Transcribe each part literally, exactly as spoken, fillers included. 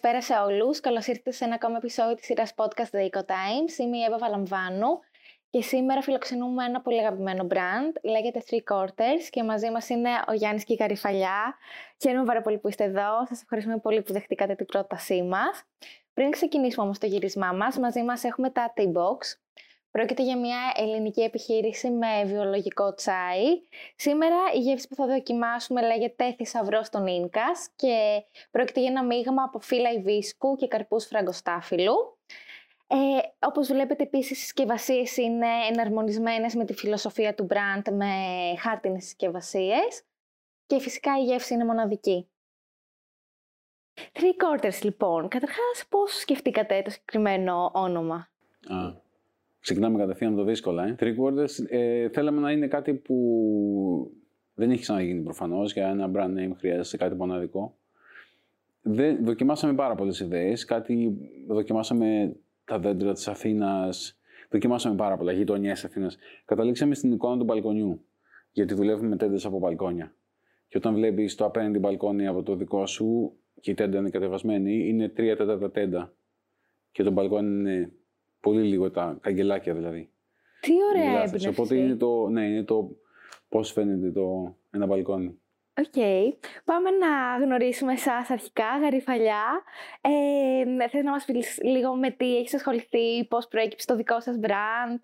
Καλησπέρα σε όλους. Καλώς ήρθατε σε ένα ακόμα επεισόδιο της σειράς podcast The ECO Times. Είμαι η Εύα Βαλαμβάνου και σήμερα φιλοξενούμε ένα πολύ αγαπημένο brand. Λέγεται Three Quarters και μαζί μας είναι ο Γιάννης και η Γαρυφαλιά. Χαίρομαι πάρα πολύ που είστε εδώ. Σας ευχαριστούμε πολύ που δεχτήκατε την πρότασή μας. Πριν ξεκινήσουμε όμως το γύρισμά μας, μαζί μας έχουμε τα T-Box. Πρόκειται για μια ελληνική επιχείρηση με βιολογικό τσάι. Σήμερα η γεύση που θα δοκιμάσουμε λέγεται θησαυρός των Ίνκας και πρόκειται για ένα μείγμα από φύλλα ιβίσκου και καρπούς φραγκοστάφυλλου. Ε, όπως βλέπετε, επίσης, οι συσκευασίες είναι εναρμονισμένες με τη φιλοσοφία του brand με χάρτινες συσκευασίες και φυσικά η γεύση είναι μοναδική. Three Quarters, λοιπόν. Καταρχάς, πώς σκεφτήκατε το συγκεκριμένο όνομα? Mm. Ξεκινάμε κατευθείαν από το δύσκολα. Ε. Three Quarters ε, θέλαμε να είναι κάτι που δεν έχει ξαναγίνει προφανώς. Για ένα brand name χρειάζεται κάτι μοναδικό. Δεν, δοκιμάσαμε πάρα πολλές ιδέες. Κάτι, δοκιμάσαμε τα δέντρα της Αθήνας. Δοκιμάσαμε πάρα πολλά γειτονιές της Αθήνας. Καταλήξαμε στην εικόνα του μπαλκονιού. Γιατί δουλεύουμε με τέντες από μπαλκόνια. Και όταν βλέπεις το απέναντι μπαλκόνι από το δικό σου και η τέντα είναι κατεβασμένη, είναι τρία τέταρτα τέντα. Και το μπαλκόνι είναι. Πολύ λίγο τα καγκελάκια δηλαδή. Τι ωραία έμπνευση. Οπότε είναι το, ναι, είναι το πώς φαίνεται το, ένα μπαλκόνι. Οκ. Okay. Πάμε να γνωρίσουμε εσάς αρχικά, Γαρυφαλιά. Ε, θες να μας πεις λίγο με τι έχεις ασχοληθεί, πώς προέκυψε το δικό σας brand?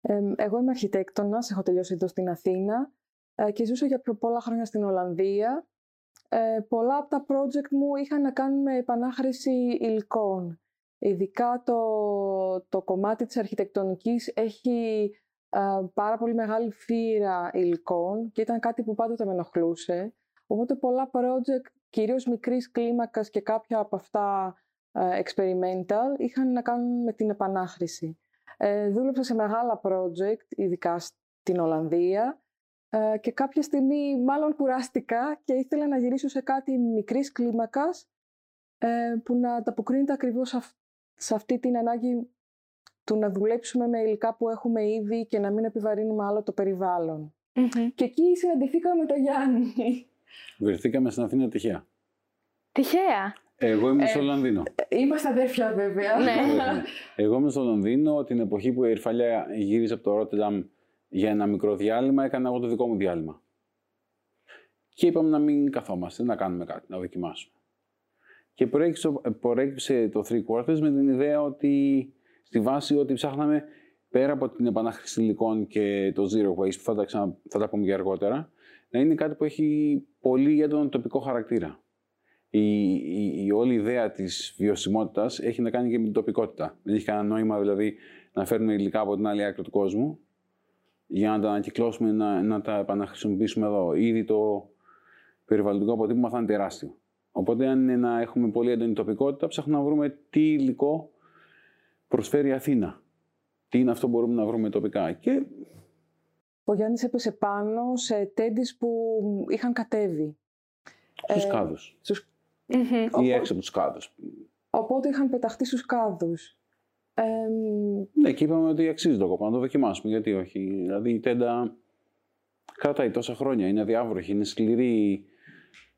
Ε, εγώ είμαι αρχιτέκτονας, έχω τελειώσει εδώ στην Αθήνα και ζούσα για πολλά χρόνια στην Ολλανδία. Ε, πολλά από τα project μου είχαν να κάνουν με επανάχρηση υλικών. Ειδικά το, το κομμάτι της αρχιτεκτονικής έχει α, πάρα πολύ μεγάλη φύρα υλικών και ήταν κάτι που πάντοτε με ενοχλούσε. Οπότε πολλά project, κυρίως μικρής κλίμακας και κάποια από αυτά α, experimental, είχαν να κάνουν με την επανάχρηση. Ε, δούλεψα σε μεγάλα project, ειδικά στην Ολλανδία α, και κάποια στιγμή μάλλον κουράστηκα και ήθελα να γυρίσω σε κάτι μικρής κλίμακας ε, που να ανταποκρίνεται ακριβώς αυτό. Σε αυτή την ανάγκη του να δουλέψουμε με υλικά που έχουμε ήδη και να μην επιβαρύνουμε άλλο το περιβάλλον. Mm-hmm. Και εκεί συναντηθήκαμε με τον Γιάννη. Βρεθήκαμε στην Αθήνα τυχαία. Τυχαία. Εγώ ήμουν ε, στο Λονδίνο. Είμαστε αδέρφια βέβαια. Ναι. Εγώ ήμουν στο Λονδίνο την εποχή που η Γαρυφαλιά γύριζε από το Ρότερνταμ για ένα μικρό διάλειμμα. Έκανα εγώ το δικό μου διάλειμμα. Και είπαμε να μην καθόμαστε, να κάνουμε κάτι, να δοκιμάσουμε. Και προέκυψε το Three Quarters με την ιδέα ότι στη βάση ότι ψάχναμε πέρα από την επανάχρηση υλικών και το zero waste, που θα τα, ξανα, θα τα πούμε και αργότερα, να είναι κάτι που έχει πολύ έντονο τοπικό χαρακτήρα. Η, η, η όλη ιδέα της βιωσιμότητας έχει να κάνει και με την τοπικότητα. Δεν έχει κανένα νόημα δηλαδή να φέρνουμε υλικά από την άλλη άκρη του κόσμου για να τα ανακυκλώσουμε, να, να τα επαναχρησιμοποιήσουμε εδώ. Ήδη το περιβαλλοντικό αποτύπωμα θα είναι τεράστιο. Οπότε, αν είναι να έχουμε πολύ έντονη τοπικότητα, ψάχνουμε να βρούμε τι υλικό προσφέρει η Αθήνα. Τι είναι αυτό που μπορούμε να βρούμε τοπικά. Και... Ο Γιάννης έπεσε πάνω σε τέντες που είχαν κατέβει. Στους ε, κάδους. Στους... Mm-hmm. Ή οπότε... έξω από τους κάδους. Οπότε είχαν πεταχτεί στους κάδους. Ε... Ναι, και είπαμε ότι αξίζει το κόπο, να το δοκιμάσουμε. Γιατί όχι. Δηλαδή, η τέντα κρατάει τόσα χρόνια. Είναι αδιάβροχη, είναι σκληρή.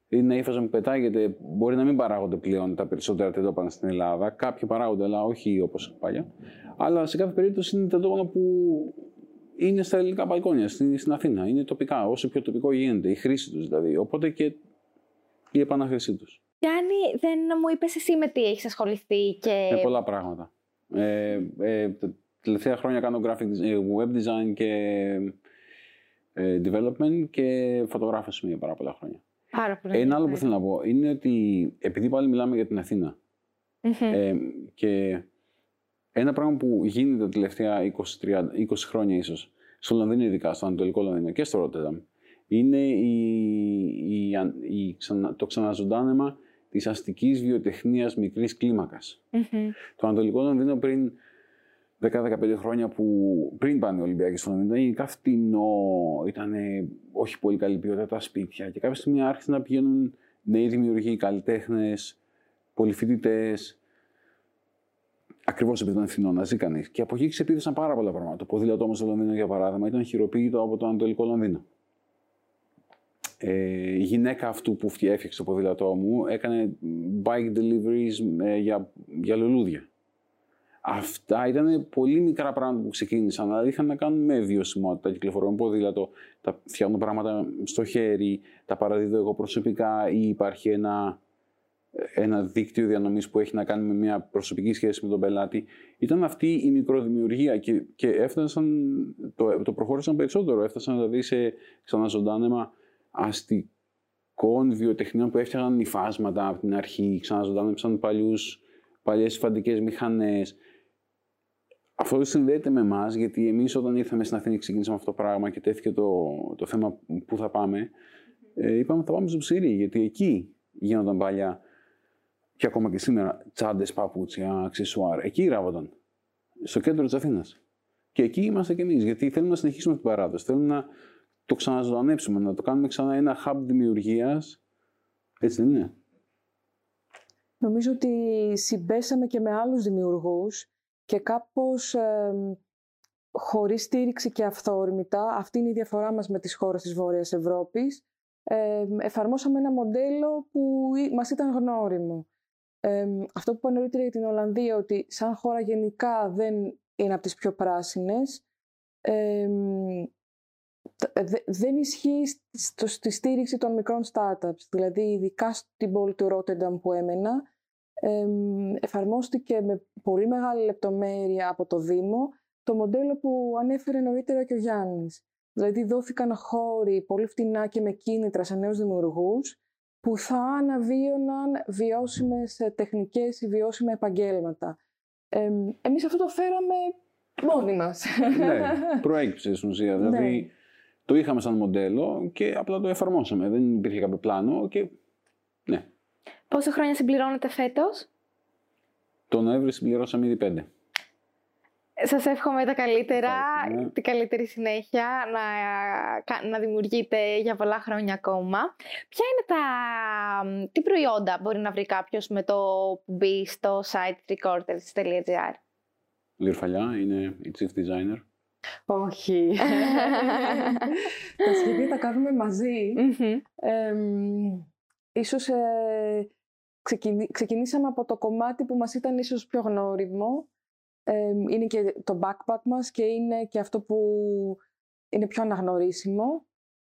Είναι ύφασμα που πετάγεται. Μπορεί να μην παράγονται πλέον τα περισσότερα τεντόπανα στην Ελλάδα. Κάποιοι παράγονται, αλλά όχι όπως παλιά. Αλλά σε κάθε περίπτωση είναι τεντόπανα που είναι στα ελληνικά μπαλκόνια, στην Αθήνα. Είναι τοπικά, όσο πιο τοπικό γίνεται. Η χρήση τους δηλαδή. Οπότε και η επαναχρήση τους. Γιάννη, δεν μου είπες εσύ με τι έχεις ασχοληθεί? Και... Με πολλά πράγματα. Ε, ε, τα τελευταία χρόνια κάνω graphic, web design και ε, development και φωτογράφος για πάρα πολλά χρόνια. Ένα άλλο που θέλω να πω είναι ότι επειδή πάλι μιλάμε για την Αθήνα mm-hmm. ε, και ένα πράγμα που γίνεται τα τελευταία είκοσι, τριάντα, είκοσι χρόνια ίσως στο Λονδίνο, ειδικά στο Ανατολικό Λονδίνο και στο Ρότερνταμ, είναι η, η, η, το ξαναζωντάνεμα της αστικής βιοτεχνίας μικρής κλίμακας. Mm-hmm. Το Ανατολικό Λονδίνο πριν δέκα με δεκαπέντε χρόνια, που πριν πάνε οι Ολυμπιακοί στο Λονδίνο, ήταν γενικά φτηνό, ήταν όχι πολύ καλή ποιότητα τα σπίτια. Και κάποια στιγμή άρχισαν να πηγαίνουν νέοι δημιουργοί, καλλιτέχνες, πολυφοιτητές. Ακριβώς επειδή ήταν φθηνό να ζει κανείς. Και από εκεί ξεπίδησαν πάρα πολλά πράγματα. Το ποδήλατό μας στο Λονδίνο, για παράδειγμα, ήταν χειροποίητο από το Ανατολικό Λονδίνο. Ε, η γυναίκα αυτού που έφτιαξε το ποδήλατό μου έκανε bike deliveries ε, για, για λουλούδια. Αυτά ήταν πολύ μικρά πράγματα που ξεκίνησαν, αλλά είχαν να κάνουν με βιωσιμότητα. Κυκλοφορώ με ποδήλατο, τα φτιάχνω πράγματα στο χέρι, τα παραδίδω εγώ προσωπικά, ή υπάρχει ένα, ένα δίκτυο διανομής που έχει να κάνει με μια προσωπική σχέση με τον πελάτη. Ήταν αυτή η μικροδημιουργία και, και έφτασαν, το, το προχώρησαν περισσότερο. Έφτασαν δηλαδή σε ξαναζωντάνεμα αστικών βιοτεχνιών που έφτιαχναν υφάσματα από την αρχή, ξαναζωντάνεψαν παλιούς, παλιές υφαντικές μηχανές. Αυτό συνδέεται με εμάς, γιατί εμείς όταν ήρθαμε στην Αθήνα και ξεκίνησαμε αυτό το πράγμα και τέθηκε το, το θέμα που θα πάμε, ε, είπαμε θα πάμε στο Ψυρρή, γιατί εκεί γίνονταν παλιά και ακόμα και σήμερα τσάντες, παπούτσια, αξεσουάρ. Εκεί ράβονταν, στο κέντρο της Αθήνας. Και εκεί είμαστε κι εμείς, γιατί θέλουμε να συνεχίσουμε την παράδοση, θέλουμε να το ξαναζωντανέψουμε, να το κάνουμε ξανά ένα hub δημιουργίας. Έτσι δεν είναι? Νομίζω ότι συμπέσαμε και με άλλους δημιουργούς και κάπως ε, χωρίς στήριξη και αυθόρμητα, αυτή είναι η διαφορά μας με τις χώρες της Βόρειας Ευρώπης, ε, εφαρμόσαμε ένα μοντέλο που μας ήταν γνώριμο. Ε, αυτό που είπα νωρίτερα για την Ολλανδία, ότι σαν χώρα γενικά δεν είναι από τις πιο πράσινες, ε, δε, δεν ισχύει στο, στη στήριξη των μικρών startups. Δηλαδή, ειδικά στην πόλη του Ρότερνταμ που έμενα, ε, εφαρμόστηκε με πολύ μεγάλη λεπτομέρεια από το Δήμο το μοντέλο που ανέφερε νωρίτερα και ο Γιάννης. Δηλαδή, δόθηκαν χώροι πολύ φτηνά και με κίνητρα σε νέους δημιουργούς που θα αναβίωναν βιώσιμες τεχνικές ή βιώσιμα επαγγέλματα. Ε, εμείς αυτό το φέραμε μόνοι μας. Ναι, προέκυψε στην ουσία. Δηλαδή, ναι. Το είχαμε σαν μοντέλο και απλά το εφαρμόσαμε. Δεν υπήρχε κάποιο πλάνο και ναι. Πόσα χρόνια συμπληρώνετε φέτος? Το Νοέμβρη συμπληρώσαμε ήδη πέντε. Σας εύχομαι τα καλύτερα, ναι. Την καλύτερη συνέχεια, να, να δημιουργείτε για πολλά χρόνια ακόμα. Ποια είναι τα... Τι προϊόντα μπορεί να βρει κάποιος με το που μπει στο site three quarters dot g r? Γαρυφαλιά, είναι η Chief Designer. Όχι. Τα σχεδία τα κάνουμε μαζί. Mm-hmm. Ε, ίσως ε, ξεκινή, ξεκινήσαμε από το κομμάτι που μας ήταν ίσως πιο γνώριμο. Ε, είναι και το backpack μας και είναι και αυτό που είναι πιο αναγνωρίσιμο.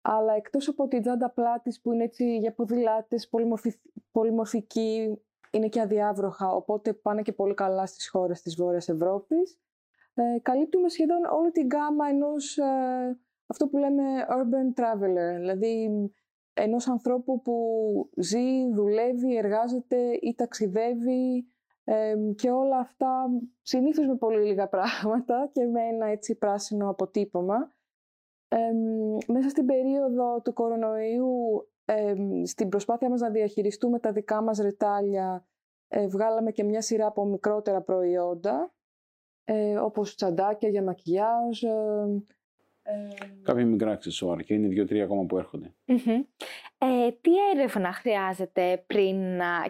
Αλλά εκτός από την τσάντα πλάτης που είναι έτσι για ποδηλάτες, πολυμορφη, πολυμορφική, είναι και αδιάβροχα, οπότε πάνε και πολύ καλά στις χώρες της Βόρειας Ευρώπης. Ε, καλύπτουμε σχεδόν όλη την γκάμα ενός, ε, αυτό που λέμε urban traveler, δηλαδή ενός ανθρώπου που ζει, δουλεύει, εργάζεται ή ταξιδεύει ε, και όλα αυτά συνήθως με πολύ λίγα πράγματα και με ένα έτσι πράσινο αποτύπωμα. Ε, μέσα στην περίοδο του κορονοϊού, ε, στην προσπάθεια μας να διαχειριστούμε τα δικά μας ρετάλια, ε, βγάλαμε και μια σειρά από μικρότερα προϊόντα, Ε, όπως τσαντάκια για μακιγιάζ. Ε, Κάποια μικρά αξεσουάρ και είναι δύο-τρία ακόμα που έρχονται. Mm-hmm. Ε, τι έρευνα χρειάζεται πριν,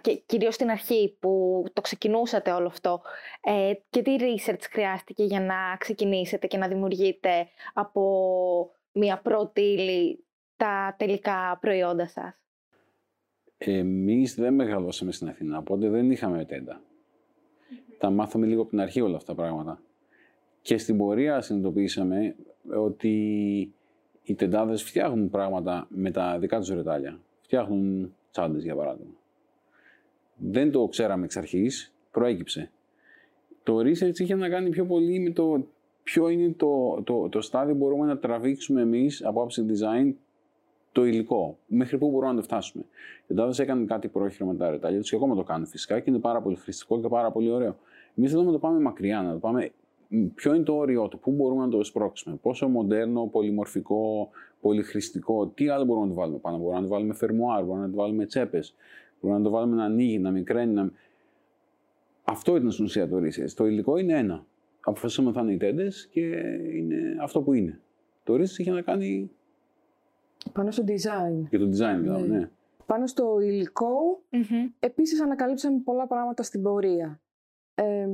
και κυρίως στην αρχή που το ξεκινούσατε όλο αυτό, ε, και τι research χρειάστηκε για να ξεκινήσετε και να δημιουργείτε από μια πρώτη ύλη τα τελικά προϊόντα σας? Εμείς δεν μεγαλώσαμε στην Αθήνα, οπότε δεν είχαμε τέντα. Τα μάθαμε λίγο από την αρχή όλα αυτά τα πράγματα. Και στην πορεία συνειδητοποιήσαμε ότι οι τεντάδες φτιάχνουν πράγματα με τα δικά τους ρετάλια. Φτιάχνουν τσάντες, για παράδειγμα. Δεν το ξέραμε εξ αρχής, προέκυψε. Το research είχε να κάνει πιο πολύ με το ποιο είναι το, το, το στάδιο που μπορούμε να τραβήξουμε εμείς από άψη design το υλικό, μέχρι πού μπορούμε να το φτάσουμε. Οι τεντάδες έκαναν κάτι πρόχειρο με τα ρετάλια τους και ακόμα το κάνουν φυσικά και είναι πάρα πολύ χρηστικό και πάρα πολύ ωραίο. Εμείς θέλουμε να το πάμε μακριά, να το πάμε ποιο είναι το όριό του, πού μπορούμε να το σπρώξουμε, πόσο μοντέρνο, πολυμορφικό, πολυχρηστικό, τι άλλο μπορούμε να το βάλουμε πάνω. Μπορούμε να το βάλουμε φερμουάρ, μπορούμε να το βάλουμε τσέπες, μπορούμε να το βάλουμε να ανοίγει, να μικραίνει. Να... Αυτό ήταν στην ουσία το research. Το υλικό είναι ένα. Αποφασίσαμε θα είναι οι τέντες και είναι αυτό που είναι. Το research είχε να κάνει. Πάνω στο design. Και το design, δηλαδή, ναι. Πάνω στο υλικό, mm-hmm. Επίσης ανακαλύψαμε πολλά πράγματα στην πορεία. Ε,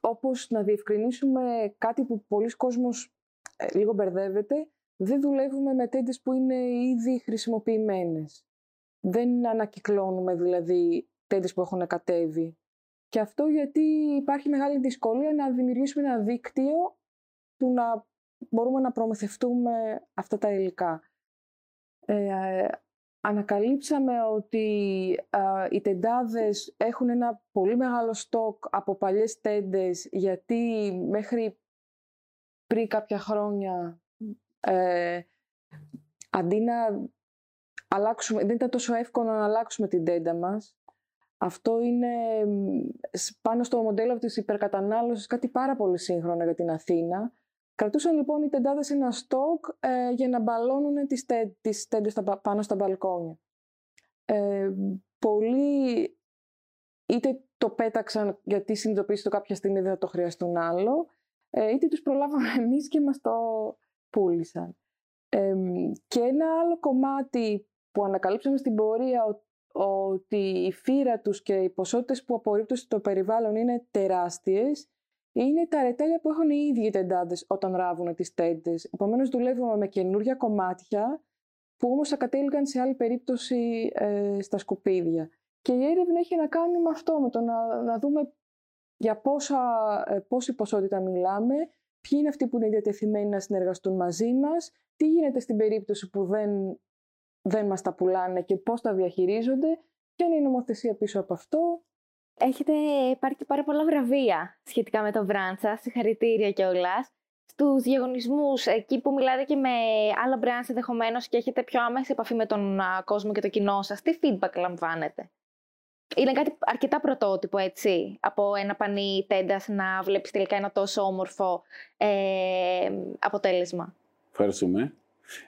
όπως να διευκρινίσουμε κάτι που πολλοί κόσμος ε, λίγο μπερδεύεται, Δεν δουλεύουμε με τέντες που είναι ήδη χρησιμοποιημένες. Δεν ανακυκλώνουμε δηλαδή τέντες που έχουν κατέβει. Και αυτό γιατί υπάρχει μεγάλη δυσκολία να δημιουργήσουμε ένα δίκτυο που να μπορούμε να προμηθευτούμε αυτά τα υλικά. Ε, ανακαλύψαμε ότι ε, οι τεντάδες έχουν ένα πολύ μεγάλο στόκ από παλιές τέντες, γιατί μέχρι πριν κάποια χρόνια ε, αντί να αλλάξουμε, δεν ήταν τόσο εύκολο να αλλάξουμε την τέντα μας. Αυτό είναι πάνω στο μοντέλο της υπερκατανάλωσης, κάτι πάρα πολύ σύγχρονο για την Αθήνα. Κρατούσαν λοιπόν οι τεντάδες ένα στόκ ε, για να μπαλώνουν τις, τέ, τις τέντες στα, πάνω στα μπαλκόνια. Ε, πολλοί είτε το πέταξαν γιατί συνειδητοποίησαν το κάποια στιγμή δεν θα το χρειαστούν άλλο, ε, είτε τους προλάβαμε εμείς και μας το πούλησαν. Ε, και ένα άλλο κομμάτι που ανακαλύψαμε στην πορεία, ότι η φύρα τους και οι ποσότητες που απορρίπτουν στο περιβάλλον είναι τεράστιες, είναι τα ρετέλια που έχουν οι ίδιοι οι τεντάδες όταν ράβουν τις τέντες. Επομένως δουλεύουμε με καινούργια κομμάτια που όμως θα κατέληγαν σε άλλη περίπτωση ε, στα σκουπίδια. Και η έρευνα έχει να κάνει με αυτό, με το να, να δούμε για πόσα, ε, πόση ποσότητα μιλάμε, ποιοι είναι αυτοί που είναι διατεθειμένοι να συνεργαστούν μαζί μας, τι γίνεται στην περίπτωση που δεν, δεν μας τα πουλάνε και πώς τα διαχειρίζονται, ποια είναι η νομοθεσία πίσω από αυτό. Έχετε πάρει και πάρα πολλά βραβεία σχετικά με το brand σας, συγχαρητήρια κιόλας. Στους διαγωνισμούς, εκεί που μιλάτε και με άλλα brands ενδεχομένως και έχετε πιο άμεση επαφή με τον κόσμο και το κοινό σας, τι feedback λαμβάνετε? Είναι κάτι αρκετά πρωτότυπο, έτσι, από ένα πανί τέντας να βλέπεις τελικά ένα τόσο όμορφο ε, αποτέλεσμα. Ευχαριστούμε.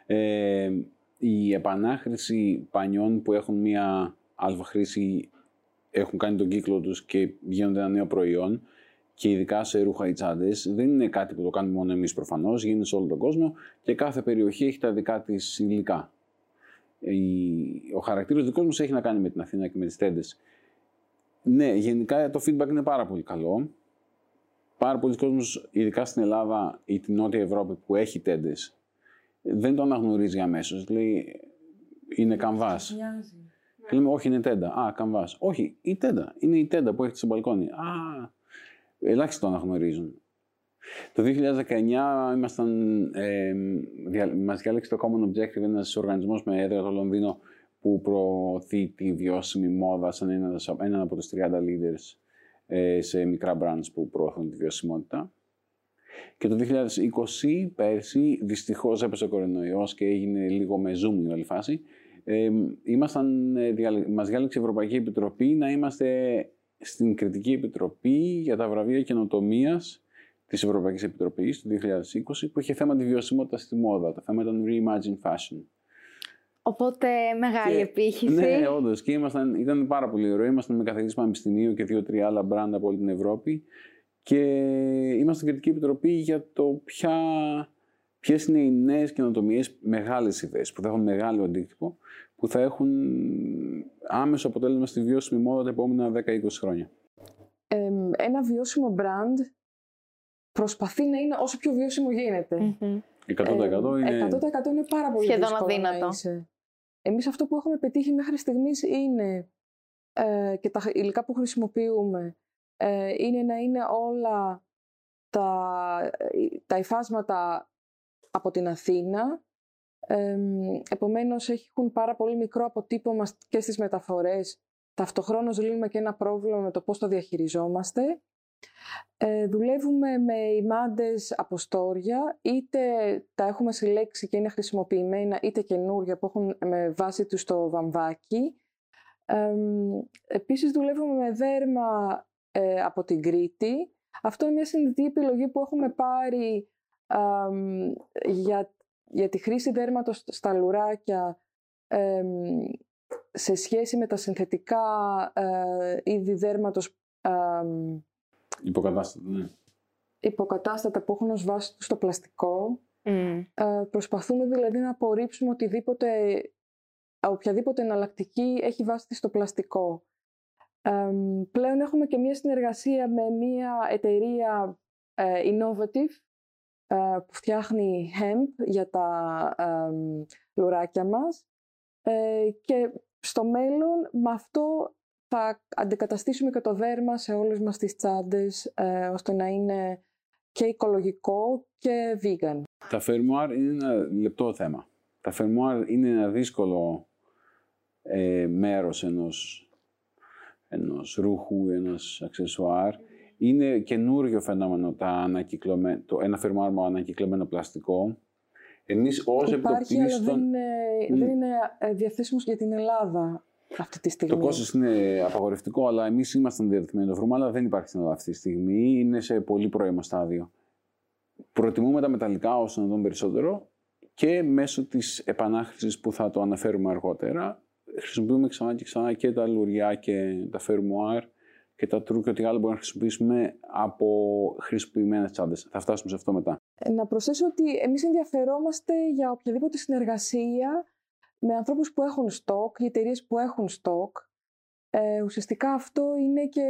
Ε, η επανάχρηση πανιών που έχουν μία αλφαχρήση, έχουν κάνει τον κύκλο τους και γίνονται ένα νέο προϊόν, και ειδικά σε ρούχα ή τσάντες, δεν είναι κάτι που το κάνουμε μόνο εμείς προφανώς, γίνεται σε όλο τον κόσμο και κάθε περιοχή έχει τα δικά της υλικά. Ο χαρακτήρας δικός μας έχει να κάνει με την Αθήνα και με τις τέντες. Ναι, γενικά το feedback είναι πάρα πολύ καλό. Πάρα πολλοί κόσμος, ειδικά στην Ελλάδα ή την Νότια Ευρώπη που έχει τέντες, δεν το αναγνωρίζει αμέσως. Λέει, είναι καμβάς. Και λέμε, όχι, είναι τέντα. Α, καμβάς. Όχι, η τέντα. Είναι η τέντα που έχετε στο μπαλκόνι. Α, ελάχιστο αναγνωρίζουν. Το δύο χιλιάδες δεκαεννιά ήμασταν, ε, δια, μας διάλεξε το Common Objective, ένας οργανισμός με έδρα το Λονδίνο που προωθεί τη βιώσιμη μόδα σαν έναν ένα από τους τριάντα leaders ε, σε μικρά brands που προωθούν τη βιωσιμότητα. Και το δύο χιλιάδες είκοσι, πέρσι, δυστυχώς έπεσε ο κορονοϊός και έγινε λίγο με zoom η όλη φάση. Ε, είμασταν, μας διάλεξε η Ευρωπαϊκή Επιτροπή να είμαστε στην Κριτική Επιτροπή για τα βραβεία καινοτομίας της Ευρωπαϊκής Επιτροπής του δύο χιλιάδες είκοσι, που είχε θέμα τη βιωσιμότητα στη μόδα. Το θέμα ήταν Reimagine Fashion. Οπότε μεγάλη και, επίχυση. Ναι, όντως. Και ήμασταν, ήταν πάρα πολύ ωραίο. Ήμασταν με καθηγητές πανεπιστημίου και δύο-τρία άλλα μπράντα από όλη την Ευρώπη. Και ήμασταν στην Κριτική Επιτροπή για το ποια... ποιες είναι οι νέες καινοτομίες, μεγάλες ιδέες που θα έχουν μεγάλο αντίκτυπο, που θα έχουν άμεσο αποτέλεσμα στη βιώσιμη μόδα τα επόμενα δέκα είκοσι χρόνια. Ε, ένα βιώσιμο brand προσπαθεί να είναι όσο πιο βιώσιμο γίνεται. εκατό τοις εκατό ε, είναι... εκατό τοις εκατό είναι πάρα πολύ σχεδόν δύσκολο αδύνατο να είσαι. Εμείς αυτό που έχουμε πετύχει μέχρι στιγμής είναι, ε, και τα υλικά που χρησιμοποιούμε, ε, είναι να είναι όλα τα, τα υφάσματα από την Αθήνα. Ε, επομένως έχουν πάρα πολύ μικρό αποτύπωμα και στις μεταφορές. Ταυτοχρόνως λύνουμε και ένα πρόβλημα με το πώς το διαχειριζόμαστε. Ε, δουλεύουμε με ημάντες από στόρια, είτε τα έχουμε συλλέξει και είναι χρησιμοποιημένα, είτε καινούρια που έχουν με βάση τους το βαμβάκι. Ε, επίσης δουλεύουμε με δέρμα ε, από την Κρήτη. Αυτό είναι μια συνειδητή επιλογή που έχουμε πάρει Um, για, για τη χρήση δέρματος στα λουράκια um, σε σχέση με τα συνθετικά uh, είδη δέρματος um, υποκατάστατα, ναι. υποκατάστατα που έχουν ως βάση στο πλαστικό. Mm. Uh, προσπαθούμε δηλαδή να απορρίψουμε οτιδήποτε, οποιαδήποτε εναλλακτική έχει βάση στο πλαστικό. Um, πλέον έχουμε και μια συνεργασία με μια εταιρεία uh, Innovative, που φτιάχνει hemp για τα ε, λουράκια μας ε, και στο μέλλον με αυτό θα αντικαταστήσουμε και το δέρμα σε όλες μας τις τσάντες ε, ώστε να είναι και οικολογικό και vegan. Τα φερμουάρ είναι ένα λεπτό θέμα. Τα φερμουάρ είναι ένα δύσκολο ε, μέρος ενός, ενός ρούχου, ενός αξεσουάρ. Είναι καινούριο φαινόμενο τα ανακυκλωμέ... το ένα φερμουάρμα ανακυκλωμένο πλαστικό. Εμείς ως υπάρχει, αλλά δεν είναι, mm. δεν είναι διαθέσιμος για την Ελλάδα αυτή τη στιγμή. Το κόστος είναι απαγορευτικό, αλλά εμείς ήμασταν διαδεθειμένοι να το βρούμε, αλλά δεν υπάρχει στην Ελλάδα αυτή τη στιγμή. Είναι σε πολύ πρώιμο στάδιο. Προτιμούμε τα μεταλλικά όσο να δούμε περισσότερο και μέσω της επανάχρησης που θα το αναφέρουμε αργότερα, χρησιμοποιούμε ξανά και ξανά και τα λουριά και τα φερμουάρ και τα τρου και ό,τι άλλο μπορούμε να χρησιμοποιήσουμε από χρησιμοποιημένες τσάντες. Θα φτάσουμε σε αυτό μετά. Να προσθέσω ότι εμείς ενδιαφερόμαστε για οποιαδήποτε συνεργασία με ανθρώπους που έχουν στόκ, οι εταιρείες που έχουν στόκ. Ε, ουσιαστικά αυτό είναι και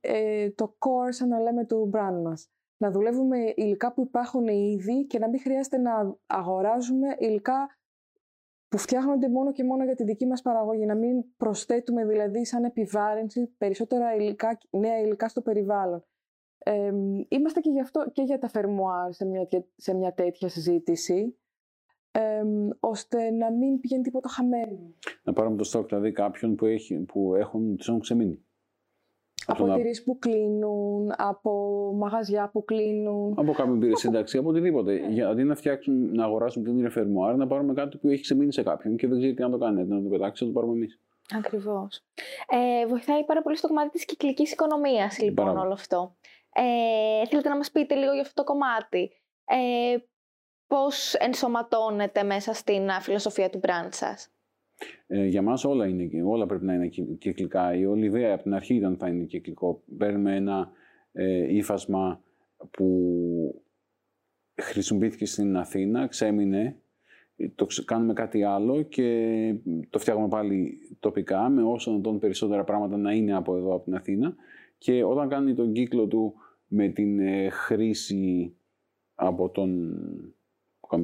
ε, το core, σαν να λέμε, του brand μας. Να δουλεύουμε υλικά που υπάρχουν ήδη και να μην χρειάζεται να αγοράζουμε υλικά που φτιάχνονται μόνο και μόνο για τη δική μας παραγωγή. Να μην προσθέτουμε δηλαδή σαν επιβάρυνση περισσότερα υλικά, νέα υλικά στο περιβάλλον. Ε, είμαστε και, γι αυτό, και για τα φερμουάρ σε μια, σε μια τέτοια συζήτηση, ε, ώστε να μην πηγαίνει τίποτα χαμένο. Να πάρουμε το στόκ δηλαδή κάποιον που, έχει, που έχουν, τους έχουν ξεμείνει. Από εταιρείες να... που κλείνουν, από μαγαζιά που κλείνουν. Από κάποιον πήρε σύνταξη, από οτιδήποτε. Yeah. Για, αντί να, να αγοράσουν την ίδια φερμουάρ, να πάρουμε κάτι που έχει ξεμείνει σε κάποιον και δεν ξέρει τι να το κάνει. Να το πετάξει, να το πάρουμε εμείς. Ακριβώς. Ε, βοηθάει πάρα πολύ στο κομμάτι της κυκλικής οικονομίας, λοιπόν, Παρά. όλο αυτό. Ε, θέλετε να μας πείτε λίγο για αυτό το κομμάτι. Ε, πώς ενσωματώνεται μέσα στην α, φιλοσοφία του brand σας? Ε, για μας όλα, είναι, όλα πρέπει να είναι κυκλικά. Η όλη ιδέα από την αρχή ήταν θα είναι κυκλικό. Παίρνουμε ένα ε, ύφασμα που χρησιμοποιήθηκε στην Αθήνα, ξέμεινε, το κάνουμε κάτι άλλο και το φτιάχνουμε πάλι τοπικά με όσο να τον περισσότερα πράγματα να είναι από εδώ, από την Αθήνα. Και όταν κάνει τον κύκλο του με την ε, χρήση από τον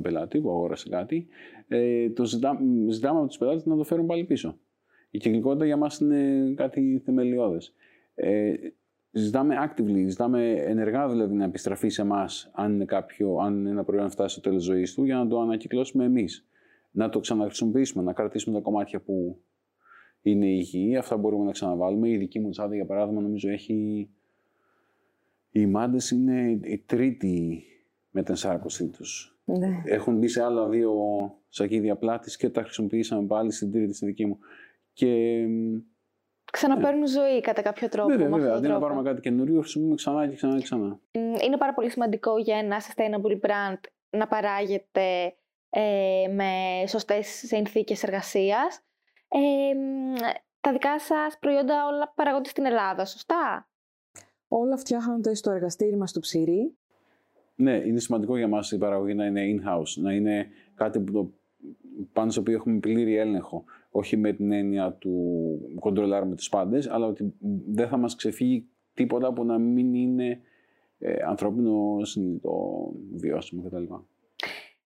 πελάτη που αγόρασε κάτι, ε, το ζητά, ζητάμε από τους πελάτες να το φέρουν πάλι πίσω. Η κυκλικότητα για μας είναι κάτι θεμελιώδες. Ε, ζητάμε actively, ζητάμε ενεργά δηλαδή να επιστραφεί σε εμάς αν είναι κάποιο, αν ένα προϊόν φτάσει στο τέλος ζωής του, για να το ανακυκλώσουμε εμείς. Να το ξαναχρησιμοποιήσουμε, να κρατήσουμε τα κομμάτια που είναι υγιή, αυτά μπορούμε να ξαναβάλουμε. Η δική μου τσάντα, για παράδειγμα, νομίζω έχει... Οι μάντες είναι η τρίτη με την σάρκωσή τους. Ναι. Έχουν μπει σε άλλα δύο σακίδια πλάτης και τα χρησιμοποιήσαμε πάλι στην τρίτη στη δική μου. Και... Ξαναπαίρνουν ναι. ζωή κατά κάποιο τρόπο. Βέβαια, βέβαια. Αντί να πάρουμε κάτι καινούριο, χρησιμοποιούμε ξανά και ξανά και ξανά. Είναι πάρα πολύ σημαντικό για ένα sustainable brand να παράγεται ε, με σωστές συνθήκες εργασίας. Ε, τα δικά σας προϊόντα όλα παραγόνται στην Ελλάδα, σωστά? Όλα φτιάχνονται στο εργαστήρι μας του Ψυρρή. Ναι, είναι σημαντικό για μας η παραγωγή να είναι in-house, να είναι κάτι που το, πάνω στο οποίο έχουμε πλήρη έλεγχο. Όχι με την έννοια του κοντρολάρουμε τους πάντες, αλλά ότι δεν θα μας ξεφύγει τίποτα που να μην είναι ε, ανθρώπινο, συνειδητό, βιώσιμο κτλ.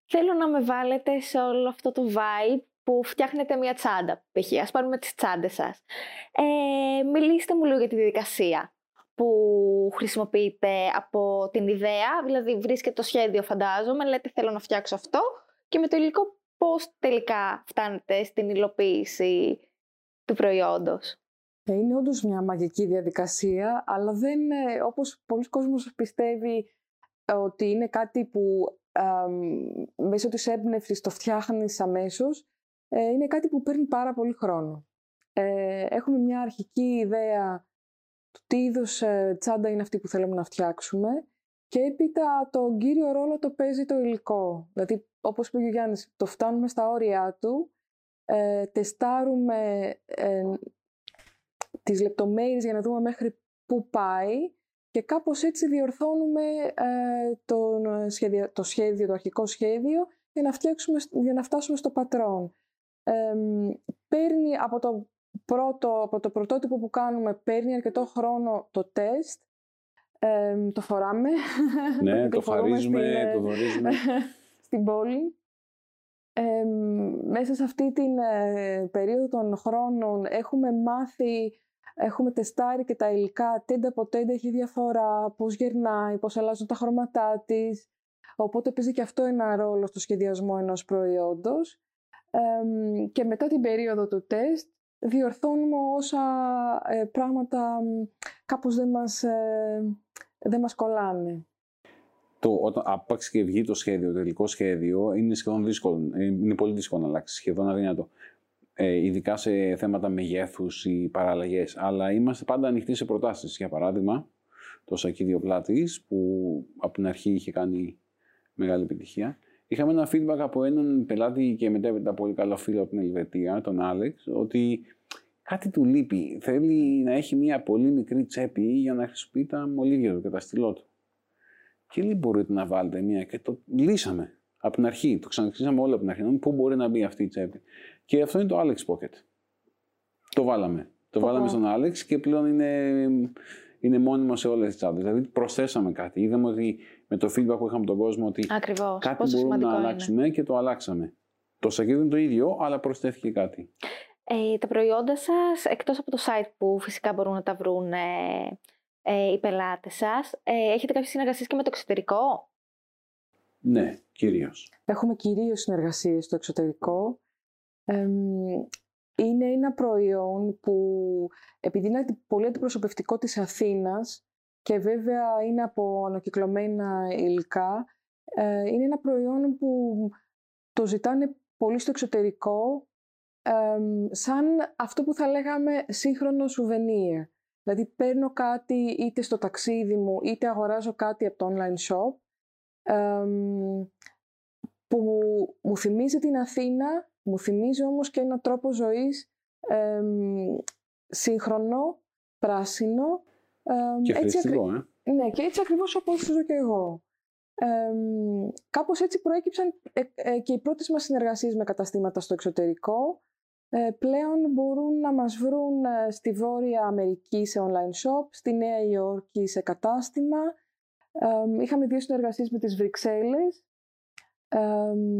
Θέλω να με βάλετε σε όλο αυτό το vibe που φτιάχνετε μια τσάντα, π.χ. Ας πάρουμε τις τσάντες σας. Ε, μιλήστε μου λίγο για τη διαδικασία που χρησιμοποιείτε από την ιδέα, δηλαδή βρίσκετε το σχέδιο, φαντάζομαι, λέτε θέλω να φτιάξω αυτό, και με το υλικό πώς τελικά φτάνετε στην υλοποίηση του προϊόντος? Είναι όντως μια μαγική διαδικασία, αλλά δεν, όπως πολλοί κόσμος πιστεύει ότι είναι κάτι που α, μέσω της έμπνευσης το φτιάχνεις αμέσως, ε, είναι κάτι που παίρνει πάρα πολύ χρόνο. Ε, έχουμε μια αρχική ιδέα του τι είδους τσάντα είναι αυτή που θέλουμε να φτιάξουμε και έπειτα τον κύριο ρόλο το παίζει το υλικό. Δηλαδή, όπως είπε ο Γιάννης, το φτάνουμε στα όρια του, ε, τεστάρουμε ε, τις λεπτομέρειες για να δούμε μέχρι πού πάει και κάπως έτσι διορθώνουμε ε, το, σχέδιο, το σχέδιο, το αρχικό σχέδιο για να, φτιάξουμε, για να φτάσουμε στο πατρόν. Ε, παίρνει από το Πρώτο, από το πρωτότυπο που κάνουμε παίρνει αρκετό χρόνο το τεστ Ε, το φοράμε. Ναι, το χαρίζουμε, το δωρίζουμε. Στην πόλη. Ε, μέσα σε αυτή την ε, περίοδο των χρόνων έχουμε μάθει, έχουμε τεστάρει και τα υλικά, τέντα από τέντα έχει διαφορά, πώς γερνάει, πώς αλλάζουν τα χρώματά της. Οπότε παίζει και αυτό ένα ρόλο στο σχεδιασμό ενός προϊόντος. Ε, και μετά την περίοδο του τεστ, διορθώνουμε όσα ε, πράγματα κάπως δεν μας, ε, δεν μας κολλάνε. Το, όταν άπαξ και βγει το σχέδιο, το τελικό σχέδιο, είναι σχεδόν δύσκολο. Είναι πολύ δύσκολο να αλλάξει, σχεδόν αδύνατο. Ε, ειδικά σε θέματα μεγέθους ή παραλλαγές. Αλλά είμαστε πάντα ανοιχτοί σε προτάσεις. Για παράδειγμα, το σακίδιο πλάτης, που από την αρχή είχε κάνει μεγάλη επιτυχία. Είχαμε ένα feedback από έναν πελάτη και μετέπειτα πολύ καλό φίλο από την Ελβετία, τον Άλεξ, ότι κάτι του λείπει. Θέλει να έχει μια πολύ μικρή τσέπη για να χρησιμοποιεί τα μολύβια του και τα στυλό του. Και λέει, μπορείτε να βάλετε μία, και το λύσαμε από την αρχή. Το ξαναξήσαμε όλο από την αρχή. Να πού μπορεί να μπει αυτή η τσέπη. Και αυτό είναι το Alex Pocket. Το βάλαμε. Το Παπά. βάλαμε στον Alex και πλέον είναι, είναι μόνιμο σε όλες τις τσάντες. Δηλαδή προσθέσαμε κάτι. Είδαμε ότι με το feedback που είχαμε τον κόσμο ότι Ακριβώς. κάτι Πόσο μπορούμε να είναι. αλλάξουμε και το αλλάξαμε. Το σακίδι είναι το ίδιο, αλλά προσθέθηκε κάτι. Ε, τα προϊόντα σας, εκτός από το site που φυσικά μπορούν να τα βρουν ε... Ε, οι πελάτες σας, ε, έχετε κάποιες συνεργασίες και με το εξωτερικό? Ναι, κυρίως. Έχουμε κυρίως συνεργασίες στο εξωτερικό. Ε, είναι ένα προϊόν που, επειδή είναι πολύ αντιπροσωπευτικό της Αθήνας και βέβαια είναι από ανακυκλωμένα υλικά, ε, είναι ένα προϊόν που το ζητάνε πολύ στο εξωτερικό, ε, σαν αυτό που θα λέγαμε σύγχρονο σουβενίρ. Δηλαδή παίρνω κάτι είτε στο ταξίδι μου, είτε αγοράζω κάτι από το online shop εμ, που μου θυμίζει την Αθήνα, μου θυμίζει όμως και έναν τρόπο ζωής εμ, σύγχρονο, πράσινο. Εμ, και χρηστικό, ε. Ναι, και έτσι ακριβώς όπως ζω και εγώ. Εμ, κάπως έτσι προέκυψαν ε, ε, και οι πρώτες μας συνεργασίες με καταστήματα στο εξωτερικό. Πλέον μπορούν να μας βρουν στη Βόρεια Αμερική σε online shop, στη Νέα Υόρκη σε κατάστημα. Είχαμε δύο συνεργασίες με τις Βρυξέλλες.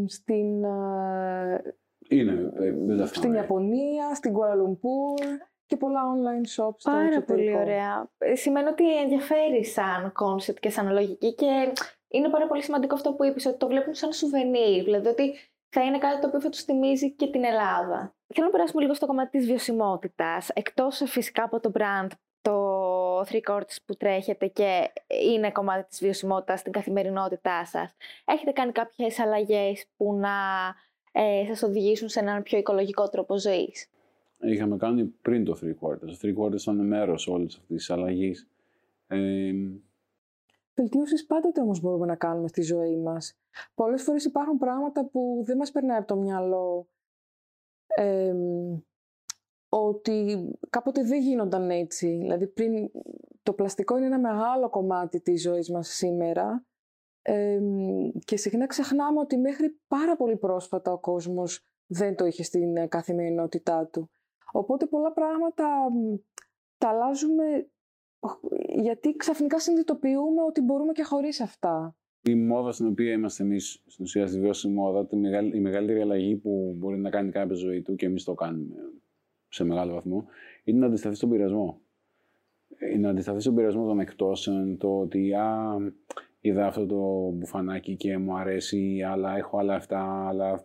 Στην, Είναι, στην Ιαπωνία, στην Κουαλαλουμπούρ και πολλά online shop στο Πάρα εξωτερικό. Πολύ ωραία. Σημαίνει ότι ενδιαφέρει σαν concept και σαν λογική και είναι πάρα πολύ σημαντικό αυτό που είπες, ότι το βλέπουν σαν σουβενίρ. Δηλαδή ότι θα είναι κάτι το οποίο θα τους θυμίζει και την Ελλάδα. Θέλω να περάσουμε λίγο στο κομμάτι της βιωσιμότητας. Εκτός φυσικά από το brand, το Three Quarters που τρέχετε και είναι κομμάτι της βιωσιμότητας στην καθημερινότητά σας, έχετε κάνει κάποιες αλλαγές που να ε, σας οδηγήσουν σε έναν πιο οικολογικό τρόπο ζωής? Είχαμε κάνει πριν το Three Quarters. Το Three Quarters ήταν μέρος όλης αυτής της αλλαγής. Ε, Βελτίωσεις πάντοτε όμως μπορούμε να κάνουμε στη ζωή μας. Πολλές φορές υπάρχουν πράγματα που δεν μας περνάει από το μυαλό. Ε, ότι κάποτε δεν γίνονταν έτσι. Δηλαδή πριν, το πλαστικό είναι ένα μεγάλο κομμάτι της ζωής μας σήμερα. Ε, και συχνά ξεχνάμε ότι μέχρι πάρα πολύ πρόσφατα ο κόσμος δεν το είχε στην καθημερινότητά του. Οπότε πολλά πράγματα τα αλλάζουμε γιατί ξαφνικά συνειδητοποιούμε ότι μπορούμε και χωρίς αυτά. Η μόδα στην οποία είμαστε εμείς, στην ουσία στη βιώσιμη μόδα, η μεγαλύτερη αλλαγή που μπορεί να κάνει κάποιος ζωή του, και εμείς το κάνουμε σε μεγάλο βαθμό, είναι να αντισταθεί στον πειρασμό. Είναι να αντισταθεί στον πειρασμό των εκτόσεων, το ότι α, είδα αυτό το μπουφανάκι και μου αρέσει, αλλά έχω άλλα αυτά, αλλά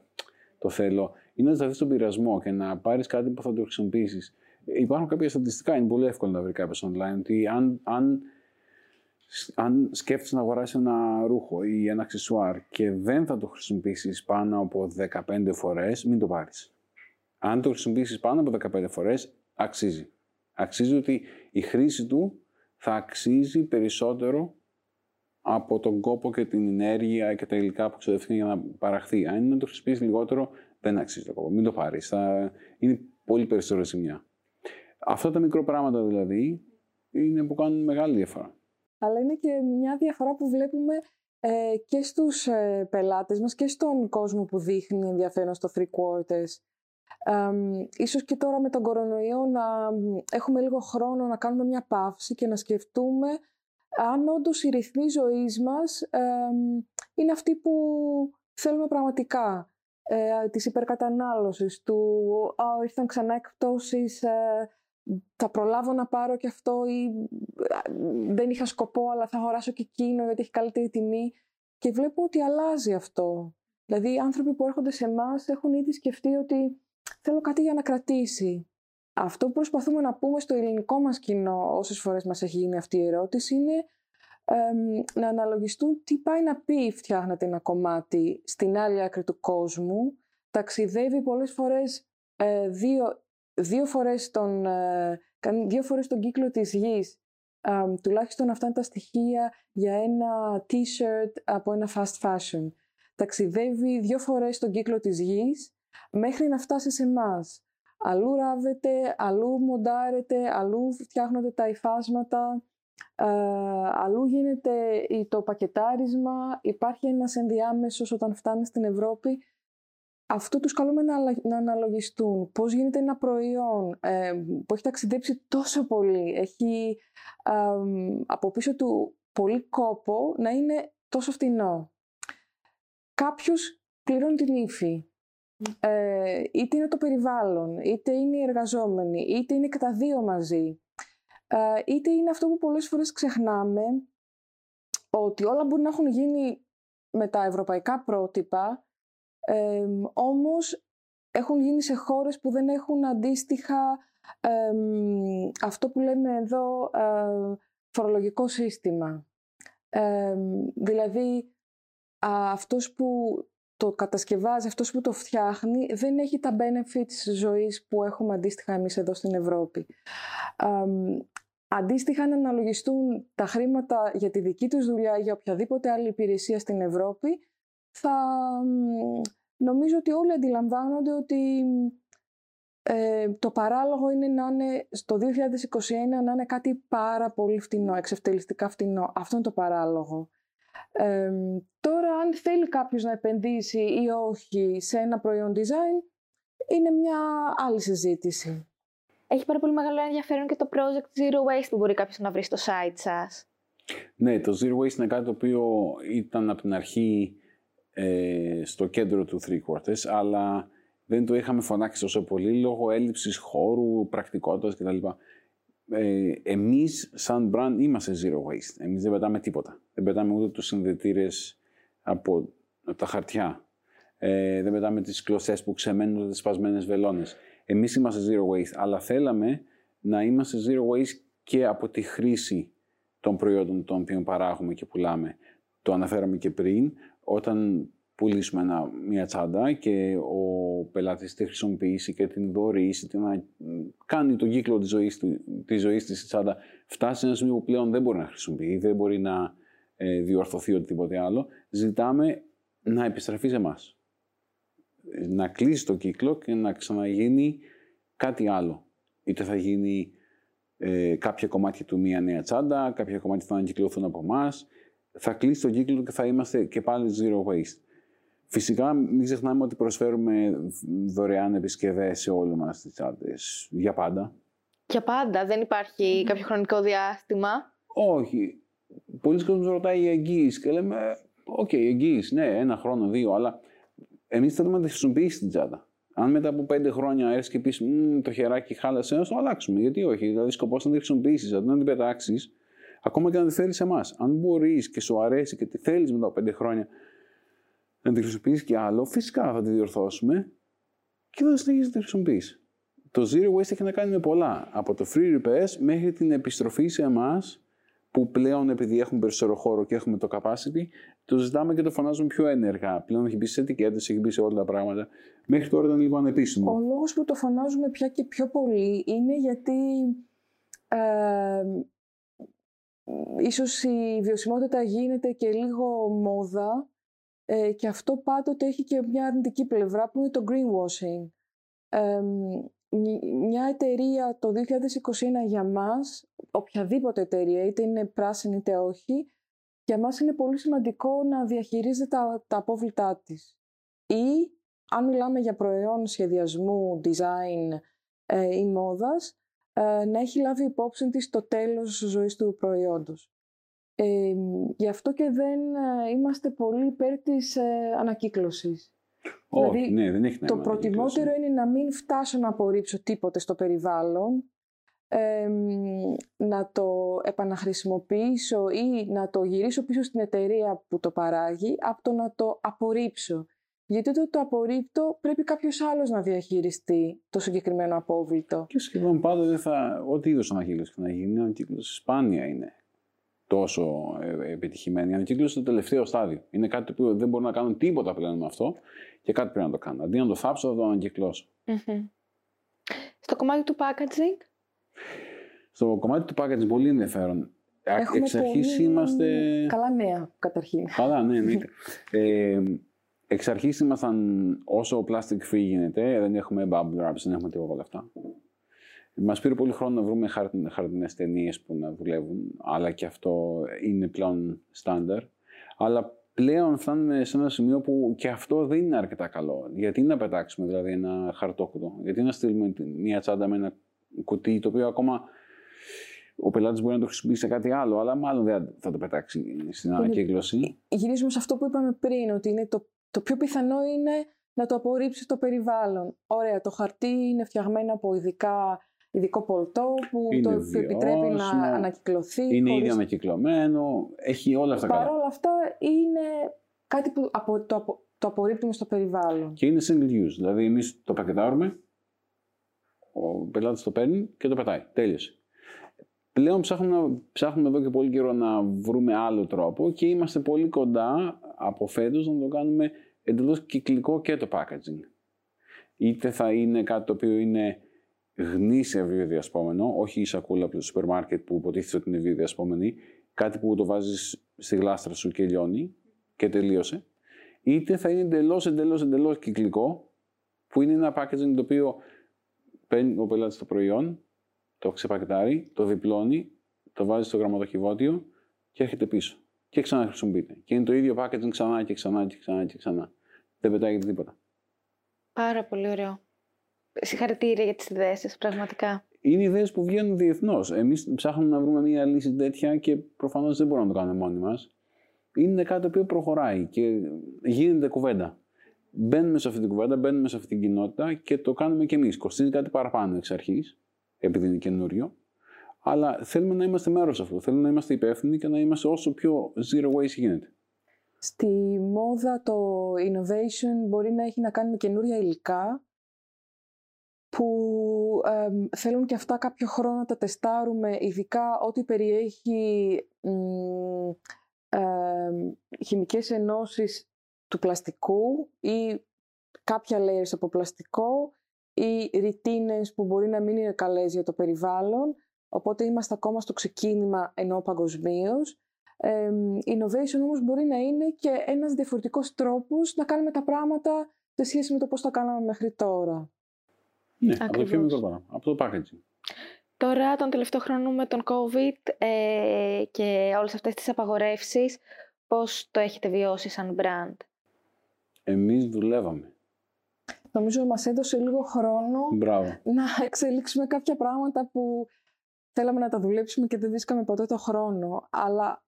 το θέλω. Είναι να αντισταθεί στον πειρασμό και να πάρεις κάτι που θα το χρησιμοποιήσεις. Υπάρχουν κάποια στατιστικά, είναι πολύ εύκολο να βρει κάποιος online, ότι αν, αν, αν σκέφτεσαι να αγοράσεις ένα ρούχο ή ένα αξεσουάρ και δεν θα το χρησιμοποιήσεις πάνω από δεκαπέντε φορές, μην το πάρεις. Αν το χρησιμοποιήσεις πάνω από δεκαπέντε φορές, αξίζει. Αξίζει ότι η χρήση του θα αξίζει περισσότερο από τον κόπο και την ενέργεια και τα υλικά που ξοδεύτηκαν για να παραχθεί. Αν είναι να το χρησιμοποιήσεις λιγότερο, δεν αξίζει το κόπο. Μην το πάρεις. Θα... Είναι πολύ περισσότερο ζημιά. Αυτά τα μικρό πράγματα δηλαδή είναι που κάνουν μεγάλη διαφορά. Αλλά είναι και μια διαφορά που βλέπουμε ε, και στους ε, πελάτες μας και στον κόσμο που δείχνει ενδιαφέρον στο Three Quarters. Ε, ε, ίσως και τώρα με τον κορονοϊό να έχουμε λίγο χρόνο να κάνουμε μια παύση και να σκεφτούμε αν όντως οι ρυθμοί ζωής μας ε, είναι αυτοί που θέλουμε πραγματικά. Ε, της υπερκατανάλωσης, του oh, ήρθαν ξανά εκπτώσεις, ε, θα προλάβω να πάρω και αυτό ή ε, δεν είχα σκοπό αλλά θα αγοράσω και εκείνο γιατί έχει καλύτερη τιμή. Και βλέπω ότι αλλάζει αυτό. Δηλαδή οι άνθρωποι που έρχονται σε εμάς έχουν ήδη σκεφτεί ότι θέλω κάτι για να κρατήσει. Αυτό που προσπαθούμε να πούμε στο ελληνικό μας κοινό, όσες φορές μας έχει γίνει αυτή η ερώτηση, είναι ε, να αναλογιστούν τι πάει να πει φτιάχνετε ένα κομμάτι στην άλλη άκρη του κόσμου. Ταξιδεύει πολλές φορές ε, δύο, δύο, φορές τον, ε, δύο φορές τον κύκλο της γης. Ε, τουλάχιστον αυτά είναι τα στοιχεία για ένα t-shirt από ένα fast fashion. Ταξιδεύει δύο φορές τον κύκλο της γης μέχρι να φτάσει σε εμάς. Αλλού ράβεται, αλλού μοντάρεται, αλλού φτιάχνονται τα υφάσματα, ε, αλλού γίνεται το πακετάρισμα, υπάρχει ένας ενδιάμεσος όταν φτάνει στην Ευρώπη. Αυτό τους καλούμε να, να αναλογιστούν. Πώς γίνεται ένα προϊόν ε, που έχει ταξιδέψει τόσο πολύ, έχει ε, από πίσω του πολύ κόπο να είναι τόσο φτηνό. Κάποιος πληρώνει την ύφη. Ε, είτε είναι το περιβάλλον, είτε είναι οι εργαζόμενοι, είτε είναι και τα δύο μαζί, ε, είτε είναι αυτό που πολλές φορές ξεχνάμε, ότι όλα μπορεί να έχουν γίνει με τα ευρωπαϊκά πρότυπα, ε, όμως έχουν γίνει σε χώρες που δεν έχουν αντίστοιχα ε, αυτό που λέμε εδώ ε, φορολογικό σύστημα. Ε, δηλαδή α, αυτός που το κατασκευάζει, αυτός που το φτιάχνει, δεν έχει τα benefits ζωής που έχουμε αντίστοιχα εμείς εδώ στην Ευρώπη. Α, αντίστοιχα να αναλογιστούν τα χρήματα για τη δική τους δουλειά ή για οποιαδήποτε άλλη υπηρεσία στην Ευρώπη, θα νομίζω ότι όλοι αντιλαμβάνονται ότι ε, το παράλογο είναι να είναι στο δύο χιλιάδες είκοσι ένα να είναι κάτι πάρα πολύ φτηνό, εξευτελιστικά φτηνό. Αυτό είναι το παράλογο. Ε, τώρα αν θέλει κάποιος να επενδύσει ή όχι σε ένα προϊόν design είναι μια άλλη συζήτηση. Έχει πάρα πολύ μεγάλο ενδιαφέρον και το project Zero Waste που μπορεί κάποιος να βρει στο site σας. Ναι, το Zero Waste είναι κάτι το οποίο ήταν από την αρχή ε, στο κέντρο του Three Quarters, αλλά δεν το είχαμε φωνάξει τόσο πολύ λόγω έλλειψης χώρου, πρακτικότητας κτλ. Ε, εμείς σαν brand είμαστε zero waste. Εμείς δεν πετάμε τίποτα. Δεν πετάμε ούτε τους συνδετήρες από, από τα χαρτιά. Ε, δεν πετάμε τις κλωσές που ξεμένουν, τις σπασμένες βελόνες. Εμείς είμαστε zero waste, αλλά θέλαμε να είμαστε zero waste και από τη χρήση των προϊόντων των οποίων παράγουμε και πουλάμε. Το αναφέραμε και πριν, όταν πουλήσουμε ένα, μια τσάντα και ο πελάτης τη χρησιμοποιήσει και την δωρήσει, την κάνει τον κύκλο της ζωής του, της ζωής της τσάντα, φτάσει σε ένα σημείο που πλέον δεν μπορεί να χρησιμοποιεί, δεν μπορεί να ε, διορθωθεί οτιδήποτε άλλο, ζητάμε να επιστραφεί σε εμάς. Να κλείσει το κύκλο και να ξαναγίνει κάτι άλλο. Είτε θα γίνει ε, κάποια κομμάτια του μία νέα τσάντα, κάποια κομμάτια θα ανακυκλωθούν από εμάς, θα κλείσει τον κύκλο και θα είμαστε και πάλι zero waste. Φυσικά, μην ξεχνάμε ότι προσφέρουμε δωρεάν επισκευές σε όλους μας τις τσάντες. Για πάντα. Για πάντα. Δεν υπάρχει κάποιο χρονικό διάστημα. Όχι. Πολλοί κόσμοι ρωτάει για εγγύηση και λέμε, οκ, okay, εγγύηση, ναι, ένα χρόνο, δύο, αλλά εμείς θέλουμε να τη χρησιμοποιήσει την τσάντα. Αν μετά από πέντε χρόνια έρθει και πεις, το χεράκι χάλασε, να το αλλάξουμε. Γιατί όχι. Δηλαδή, σκοπός να τη χρησιμοποιήσει, αντί να την πετάξει, ακόμα και να τη θέλει σε εμάς. Αν μπορεί και σου αρέσει και τη θέλει μετά από πέντε χρόνια. Να τη χρησιμοποιείς και άλλο, φυσικά θα τη διορθώσουμε και θα συνεχίσεις να τη χρησιμοποιείς. Το Zero Waste έχει να κάνει με πολλά. Από το Free Repairs μέχρι την επιστροφή σε εμάς, που πλέον επειδή έχουμε περισσότερο χώρο και έχουμε το capacity, το ζητάμε και το φωνάζουμε πιο ένεργα. Πλέον έχει μπει σε ετικέτες, έχει μπει σε όλα τα πράγματα. Μέχρι τώρα ήταν λίγο ανεπίσημο. Ο λόγος που το φωνάζουμε πια και πιο πολύ είναι γιατί ε, ίσως η βιωσιμότητα γίνεται και λίγο μόδα. Ε, και αυτό πάντοτε έχει και μια αρνητική πλευρά που είναι το greenwashing. Ε, μια εταιρεία το δύο χιλιάδες είκοσι ένα για μας, οποιαδήποτε εταιρεία, είτε είναι πράσινη είτε όχι, για μας είναι πολύ σημαντικό να διαχειρίζεται τα, τα απόβλητά της. Ή, αν μιλάμε για προϊόν σχεδιασμού, design ε, ή μόδας, ε, να έχει λάβει υπόψη της το τέλος ζωής του προϊόντος. Ε, γι' αυτό και δεν είμαστε πολύ υπέρ της ε, ανακύκλωσης. Oh, δηλαδή, ναι, δεν έχει το προτιμότερο είναι να μην φτάσω να απορρίψω τίποτε στο περιβάλλον, ε, να το επαναχρησιμοποιήσω ή να το γυρίσω πίσω στην εταιρεία που το παράγει, από το να το απορρίψω. Γιατί όταν το απορρίπτω, πρέπει κάποιος άλλος να διαχειριστεί το συγκεκριμένο απόβλητο. Και σχεδόν πάντοτε θα. Ό,τι είδος ανακύκλωση να γίνει, η ανακύκλωση σπάνια είναι τόσο επιτυχημένη. Η ανακύκλωση είναι το τελευταίο στάδιο. Είναι κάτι που δεν μπορώ να κάνω τίποτα πλέον με αυτό και κάτι πρέπει να το κάνω. Αντί να το θάψω, θα το ανακυκλώσω. Mm-hmm. Στο κομμάτι του packaging. Στο κομμάτι του packaging, πολύ ενδιαφέρον. Έχουμε εξ αρχής πολύ... είμαστε. Καλά νέα, καταρχήν. Καλά, ναι, ναι. ε, Εξ αρχής ήμασταν όσο plastic free γίνεται, δεν έχουμε bubble wraps, δεν έχουμε τίποτα από όλα αυτά. Μας πήρε πολύ χρόνο να βρούμε χαρτινές ταινίες που να δουλεύουν, αλλά και αυτό είναι πλέον στάνταρ. Αλλά πλέον φτάνουμε σε ένα σημείο που και αυτό δεν είναι αρκετά καλό. Γιατί να πετάξουμε δηλαδή ένα χαρτόκουτο, γιατί να στείλουμε μια τσάντα με ένα κουτί, το οποίο ακόμα ο πελάτης μπορεί να το χρησιμοποιήσει σε κάτι άλλο, αλλά μάλλον δεν θα το πετάξει στην ανακύκλωση. Γυρίζουμε σε αυτό που είπαμε πριν, ότι είναι το. Το πιο πιθανό είναι να το απορρίψει το περιβάλλον. Ωραία, το χαρτί είναι φτιαγμένο από ειδικά, ειδικό πολτό που είναι το βιώσιμο, επιτρέπει να ναι. ανακυκλωθεί. Είναι χωρίς... ήδη ανακυκλωμένο, έχει όλα αυτά καλά. Παρ' όλα αυτά είναι κάτι που απο... το, απο... το απορρίπτουμε στο περιβάλλον. Και είναι single use, δηλαδή εμείς το πακετάρουμε, ο πελάτης το παίρνει και το πετάει, τέλειωσε. Πλέον ψάχνουμε, ψάχνουμε εδώ και πολύ καιρό να βρούμε άλλο τρόπο και είμαστε πολύ κοντά από φέτος να το κάνουμε εντελώς κυκλικό και το packaging. Είτε θα είναι κάτι το οποίο είναι γνήσια βιοδιασπόμενο, όχι η σακούλα από το σούπερ μάρκετ που υποτίθεται ότι είναι βιοδιασπόμενη, κάτι που το βάζεις στη γλάστρα σου και λιώνει και τελείωσε. Είτε θα είναι εντελώς, εντελώς, εντελώς κυκλικό, που είναι ένα packaging το οποίο παίρνει ο πελάτης το προϊόν, το ξεπακετάρει, το διπλώνει, το βάζει στο γραμματοκιβώτιο και έρχεται πίσω. Και ξαναχρησιμοποιείται. Και είναι το ίδιο packaging ξανά και ξανά και ξανά και ξανά. Δεν πετάγεται τίποτα. Πάρα πολύ ωραίο. Συγχαρητήρια για τις ιδέες σας, πραγματικά. Είναι ιδέες που βγαίνουν διεθνώς. Εμείς ψάχνουμε να βρούμε μια λύση τέτοια και προφανώς δεν μπορούμε να το κάνουμε μόνοι μας. Είναι κάτι το οποίο προχωράει και γίνεται κουβέντα. Μπαίνουμε σε αυτή την κουβέντα, μπαίνουμε σε αυτή την κοινότητα και το κάνουμε κι εμείς. Κοστίζει κάτι παραπάνω εξ αρχής, επειδή είναι καινούριο, αλλά θέλουμε να είμαστε μέρος αυτού. Θέλουμε να είμαστε υπεύθυνοι και να είμαστε όσο πιο zero waste γίνεται. Στη μόδα το innovation μπορεί να έχει να κάνει με καινούρια υλικά που ε, θέλουν και αυτά κάποιο χρόνο να τα τεστάρουμε, ειδικά ό,τι περιέχει ε, ε, χημικές ενώσεις του πλαστικού ή κάποια layers από πλαστικό ή ρυτίνες που μπορεί να μην είναι καλές για το περιβάλλον, οπότε είμαστε ακόμα στο ξεκίνημα ενώ παγκοσμίως. Ε, innovation όμως μπορεί να είναι και ένας διαφορετικός τρόπος να κάνουμε τα πράγματα σε σχέση με το πώς τα κάναμε μέχρι τώρα. Ναι, ακριβώς. Από το πιο μικρό πράγμα, από το packaging. Τώρα, τον τελευταίο χρόνο με τον COVID ε, και όλες αυτές τις απαγορεύσεις, πώς το έχετε βιώσει σαν brand? Εμείς δουλεύαμε. Νομίζω μας έδωσε λίγο χρόνο Μπράβο. να εξελίξουμε κάποια πράγματα που θέλαμε να τα δουλέψουμε και δεν βρίσκαμε ποτέ το χρόνο. Αλλά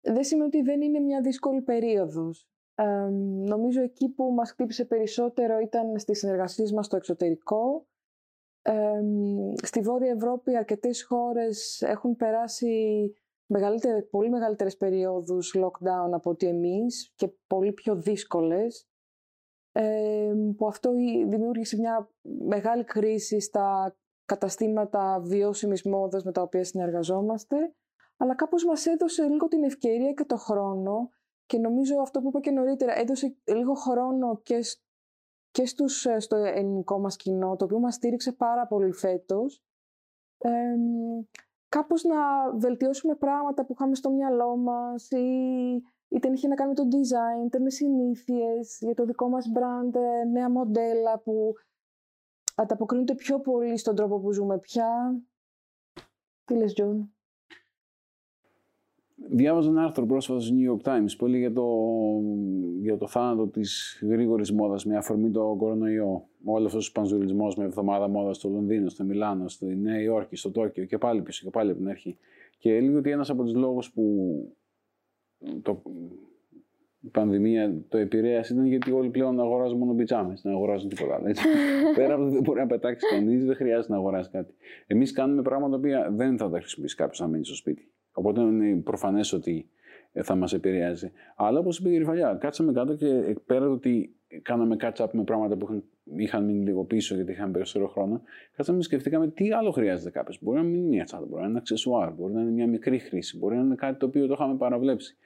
δεν σημαίνει ότι δεν είναι μια δύσκολη περίοδος. Ε, νομίζω εκεί που μας χτύπησε περισσότερο ήταν στις συνεργασίες μας στο εξωτερικό. Ε, στη Βόρεια Ευρώπη αρκετές χώρες έχουν περάσει μεγαλύτερη, πολύ μεγαλύτερες περιόδους lockdown από ότι εμείς και πολύ πιο δύσκολες, που αυτό δημιούργησε μια μεγάλη κρίση στα καταστήματα βιώσιμης μόδας με τα οποία συνεργαζόμαστε, αλλά κάπως μας έδωσε λίγο την ευκαιρία και το χρόνο και νομίζω αυτό που είπα και νωρίτερα, έδωσε λίγο χρόνο και, και στους, στο ελληνικό μας κοινό, το οποίο μας στήριξε πάρα πολύ φέτος, ε, κάπως να βελτιώσουμε πράγματα που είχαμε στο μυαλό μας ή... Είτε είχε να κάνει με το design, είτε με συνήθειες για το δικό μας brand, νέα μοντέλα που ανταποκρίνονται πιο πολύ στον τρόπο που ζούμε πια. Τι λες, Τζον? Διάβαζα ένα άρθρο πρόσφατα στο New York Times που έλεγε για το, για το θάνατο της γρήγορης μόδας με αφορμή το κορονοϊό. Όλο αυτός ο πανζουρισμός με εβδομάδα μόδας στο Λονδίνο, στο Μιλάνο, στη Νέα Υόρκη, στο Τόκιο και πάλι πίσω και πάλι από την αρχή. Και έλεγε ότι ένας από τους λόγους που το, η πανδημία το επηρέασε ήταν γιατί όλοι πλέον αγοράζουν μόνο πιτζάμες, να αγοράζουν τίποτα άλλο. Πέρα από το δεν μπορεί να πετάξει κανείς, δεν χρειάζεται να αγοράσει κάτι. Εμείς κάνουμε πράγματα τα οποία δεν θα τα χρησιμοποιήσει κάποιος να μείνει στο σπίτι. Οπότε είναι προφανές ότι θα μας επηρεάζει. Αλλά όπως είπε η Γαρυφαλιά, κάτσαμε κάτω και πέρα ότι κάναμε catch-up με πράγματα που είχαν μείνει λίγο πίσω γιατί είχαν περισσότερο χρόνο, κάτσαμε και σκεφτήκαμε τι άλλο χρειάζεται κάποιος. Μπορεί να μην είναι μια τσάντα, μπορεί να είναι ένα αξεσουάρ, μπορεί να είναι μια μικρή χρήση, μπορεί να είναι κάτι το οποίο το είχαμε παραβλέψει.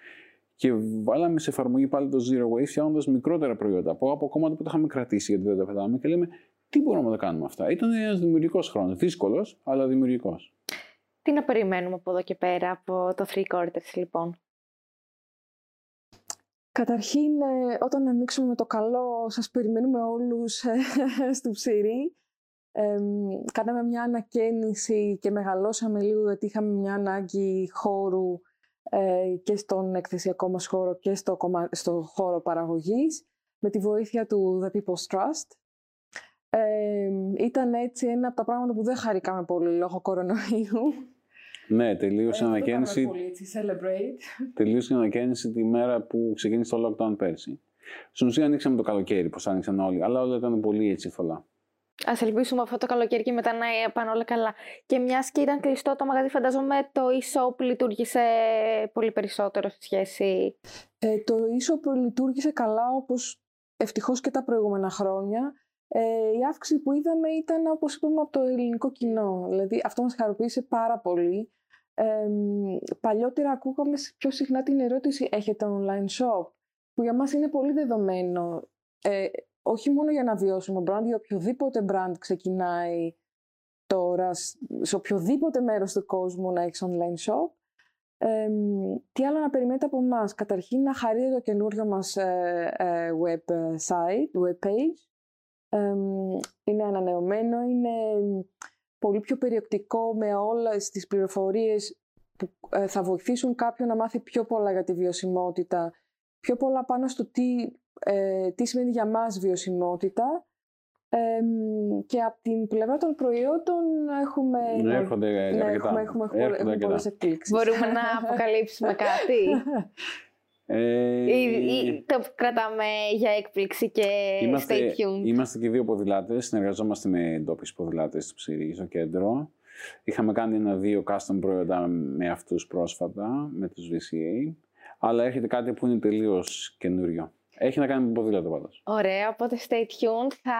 Και βάλαμε σε εφαρμογή πάλι το Zero Waste, φτιάχνοντας μικρότερα προϊόντα από, από κόμματα που τα είχαμε κρατήσει γιατί δεν τα πετάμε και λέμε τι μπορούμε να τα κάνουμε αυτά. Ήταν ένας δημιουργικός χρόνος, δύσκολος, αλλά δημιουργικός. Τι να περιμένουμε από εδώ και πέρα από το Three Quarters, λοιπόν? Καταρχήν, όταν ανοίξουμε με το καλό, σας περιμένουμε όλους στο Ψυρρή. Ε, κάναμε μια ανακαίνιση και μεγαλώσαμε λίγο γιατί είχαμε μια ανάγκη χώρου ε, και στον εκθεσιακό μας χώρο και στο, στο χώρο παραγωγής με τη βοήθεια του The People's Trust. Ε, ήταν έτσι ένα από τα πράγματα που δεν χαρήκαμε πολύ λόγω κορονοϊού. Ναι, τελείωσε η ανακαίνιση. Τελείωσε η ανακαίνιση τη μέρα που ξεκίνησε το lockdown πέρσι. Στην ουσία ανοίξαμε το καλοκαίρι, πως άνοιξαν όλοι, αλλά όλα ήταν πολύ έτσι φωλά. Ας ελπίσουμε αυτό το καλοκαίρι και μετά να πάνε όλα καλά. Και μιας και ήταν κλειστό το μαγαζί, φαντάζομαι το e-shop λειτουργήσε πολύ περισσότερο στη σχέση. Ε, το e-shop λειτουργήσε καλά, όπως ευτυχώς και τα προηγούμενα χρόνια. Ε, η αύξηση που είδαμε ήταν, όπως είπαμε, από το ελληνικό κοινό. Δηλαδή, αυτό μας χαροποίησε πάρα πολύ. Ε, παλιότερα ακούγαμε πιο συχνά την ερώτηση «Έχετε online shop?» που για μας είναι πολύ δεδομένο. Ε, όχι μόνο για ένα βιώσιμο brand, για οποιοδήποτε brand ξεκινάει τώρα, σε οποιοδήποτε μέρος του κόσμου να έχει online shop. Ε, τι άλλο να περιμένετε από εμάς? Καταρχήν, να χαρείτε το καινούριο μας ε, ε, website, web page. Είναι ανανεωμένο, είναι πολύ πιο περιεκτικό με όλες τις πληροφορίες που θα βοηθήσουν κάποιον να μάθει πιο πολλά για τη βιωσιμότητα, πιο πολλά πάνω στο τι, τι σημαίνει για μας βιωσιμότητα. Και από την πλευρά των προϊόντων έχουμε, έρχονται, ναι, αρκετά. έχουμε, έχουμε, έρχονται έχουμε πολλές εκπλήξεις. Μπορούμε να αποκαλύψουμε κάτι? Ε, ή, το κρατάμε για έκπληξη και είμαστε, stay tuned. Είμαστε και δύο ποδηλάτες, συνεργαζόμαστε με ντόπιους ποδηλάτες του Ψυρρή στο κέντρο. Είχαμε κάνει ένα-δύο custom προϊόντα με αυτούς πρόσφατα, με τους βι σι έι. Αλλά έρχεται κάτι που είναι τελείως καινούριο. Έχει να κάνει με ποδήλατο πάντως. Ωραία, οπότε stay tuned. Θα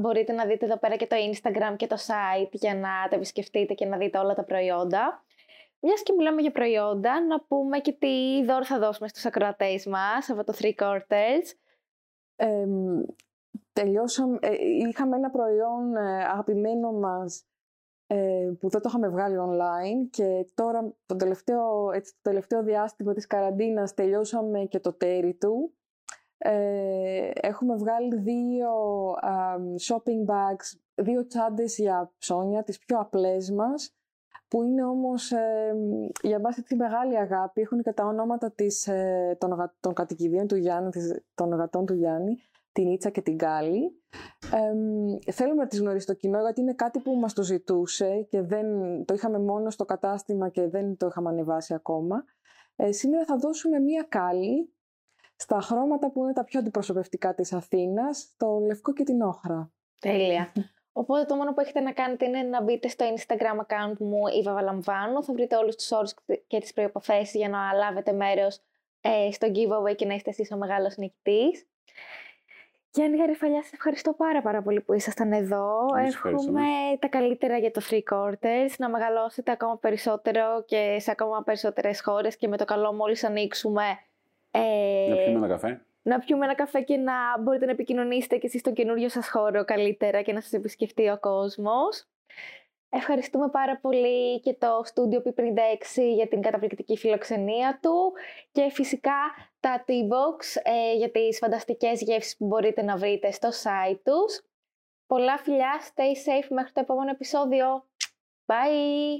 μπορείτε να δείτε εδώ πέρα και το Instagram και το site για να τα επισκεφτείτε και να δείτε όλα τα προϊόντα. Μιας και μιλάμε για προϊόντα, να πούμε και τι δώρο θα δώσουμε στους ακροατές μας από το Three Quarters. Ε, τελειώσαμε, ε, είχαμε ένα προϊόν ε, αγαπημένο μας ε, που δεν το είχαμε βγάλει online και τώρα το τελευταίο, έτσι, το τελευταίο διάστημα της καραντίνας τελειώσαμε και το τέρι του. Ε, έχουμε βγάλει δύο ε, shopping bags, δύο τσάντες για ψώνια, τις πιο απλές μας, που είναι όμως ε, για μας τη μεγάλη αγάπη, έχουν και τα ονόματα της, ε, των, των κατοικιδίων του Γιάννη, της, των γατών του Γιάννη, την Ίτσα και την Κάλλη. Ε, θέλουμε να τις γνωρίσει το κοινό, γιατί είναι κάτι που μας το ζητούσε και δεν, το είχαμε μόνο στο κατάστημα και δεν το είχαμε ανεβάσει ακόμα. Ε, σήμερα θα δώσουμε μία Κάλλη στα χρώματα που είναι τα πιο αντιπροσωπευτικά της Αθήνας, το λευκό και την όχρα. Τέλεια. Οπότε το μόνο που έχετε να κάνετε είναι να μπείτε στο Instagram account μου, Εύα Βαλαμβάνου. Θα βρείτε όλους τους όρους και τις προϋποθέσεις για να λάβετε μέρος ε, στο giveaway και να είστε εσείς ο μεγάλος νικητής. Γιάννη Γαρυφαλιά, σας ευχαριστώ πάρα πάρα πολύ που ήσασταν εδώ. Εύχομαι τα καλύτερα για το Three Quarters, να μεγαλώσετε ακόμα περισσότερο και σε ακόμα περισσότερες χώρες και με το καλό μόλις ανοίξουμε. Ε, να πιούμε ένα καφέ. Να πιούμε ένα καφέ και να μπορείτε να επικοινωνήσετε και εσείς στον καινούριο σας χώρο καλύτερα και να σας επισκεφτεί ο κόσμος. Ευχαριστούμε πάρα πολύ και το στούντιο πι πενήντα έξι για την καταπληκτική φιλοξενία του και φυσικά τα T-Box ε, για τις φανταστικές γεύσεις που μπορείτε να βρείτε στο site τους. Πολλά φιλιά, stay safe μέχρι το επόμενο επεισόδιο. Bye!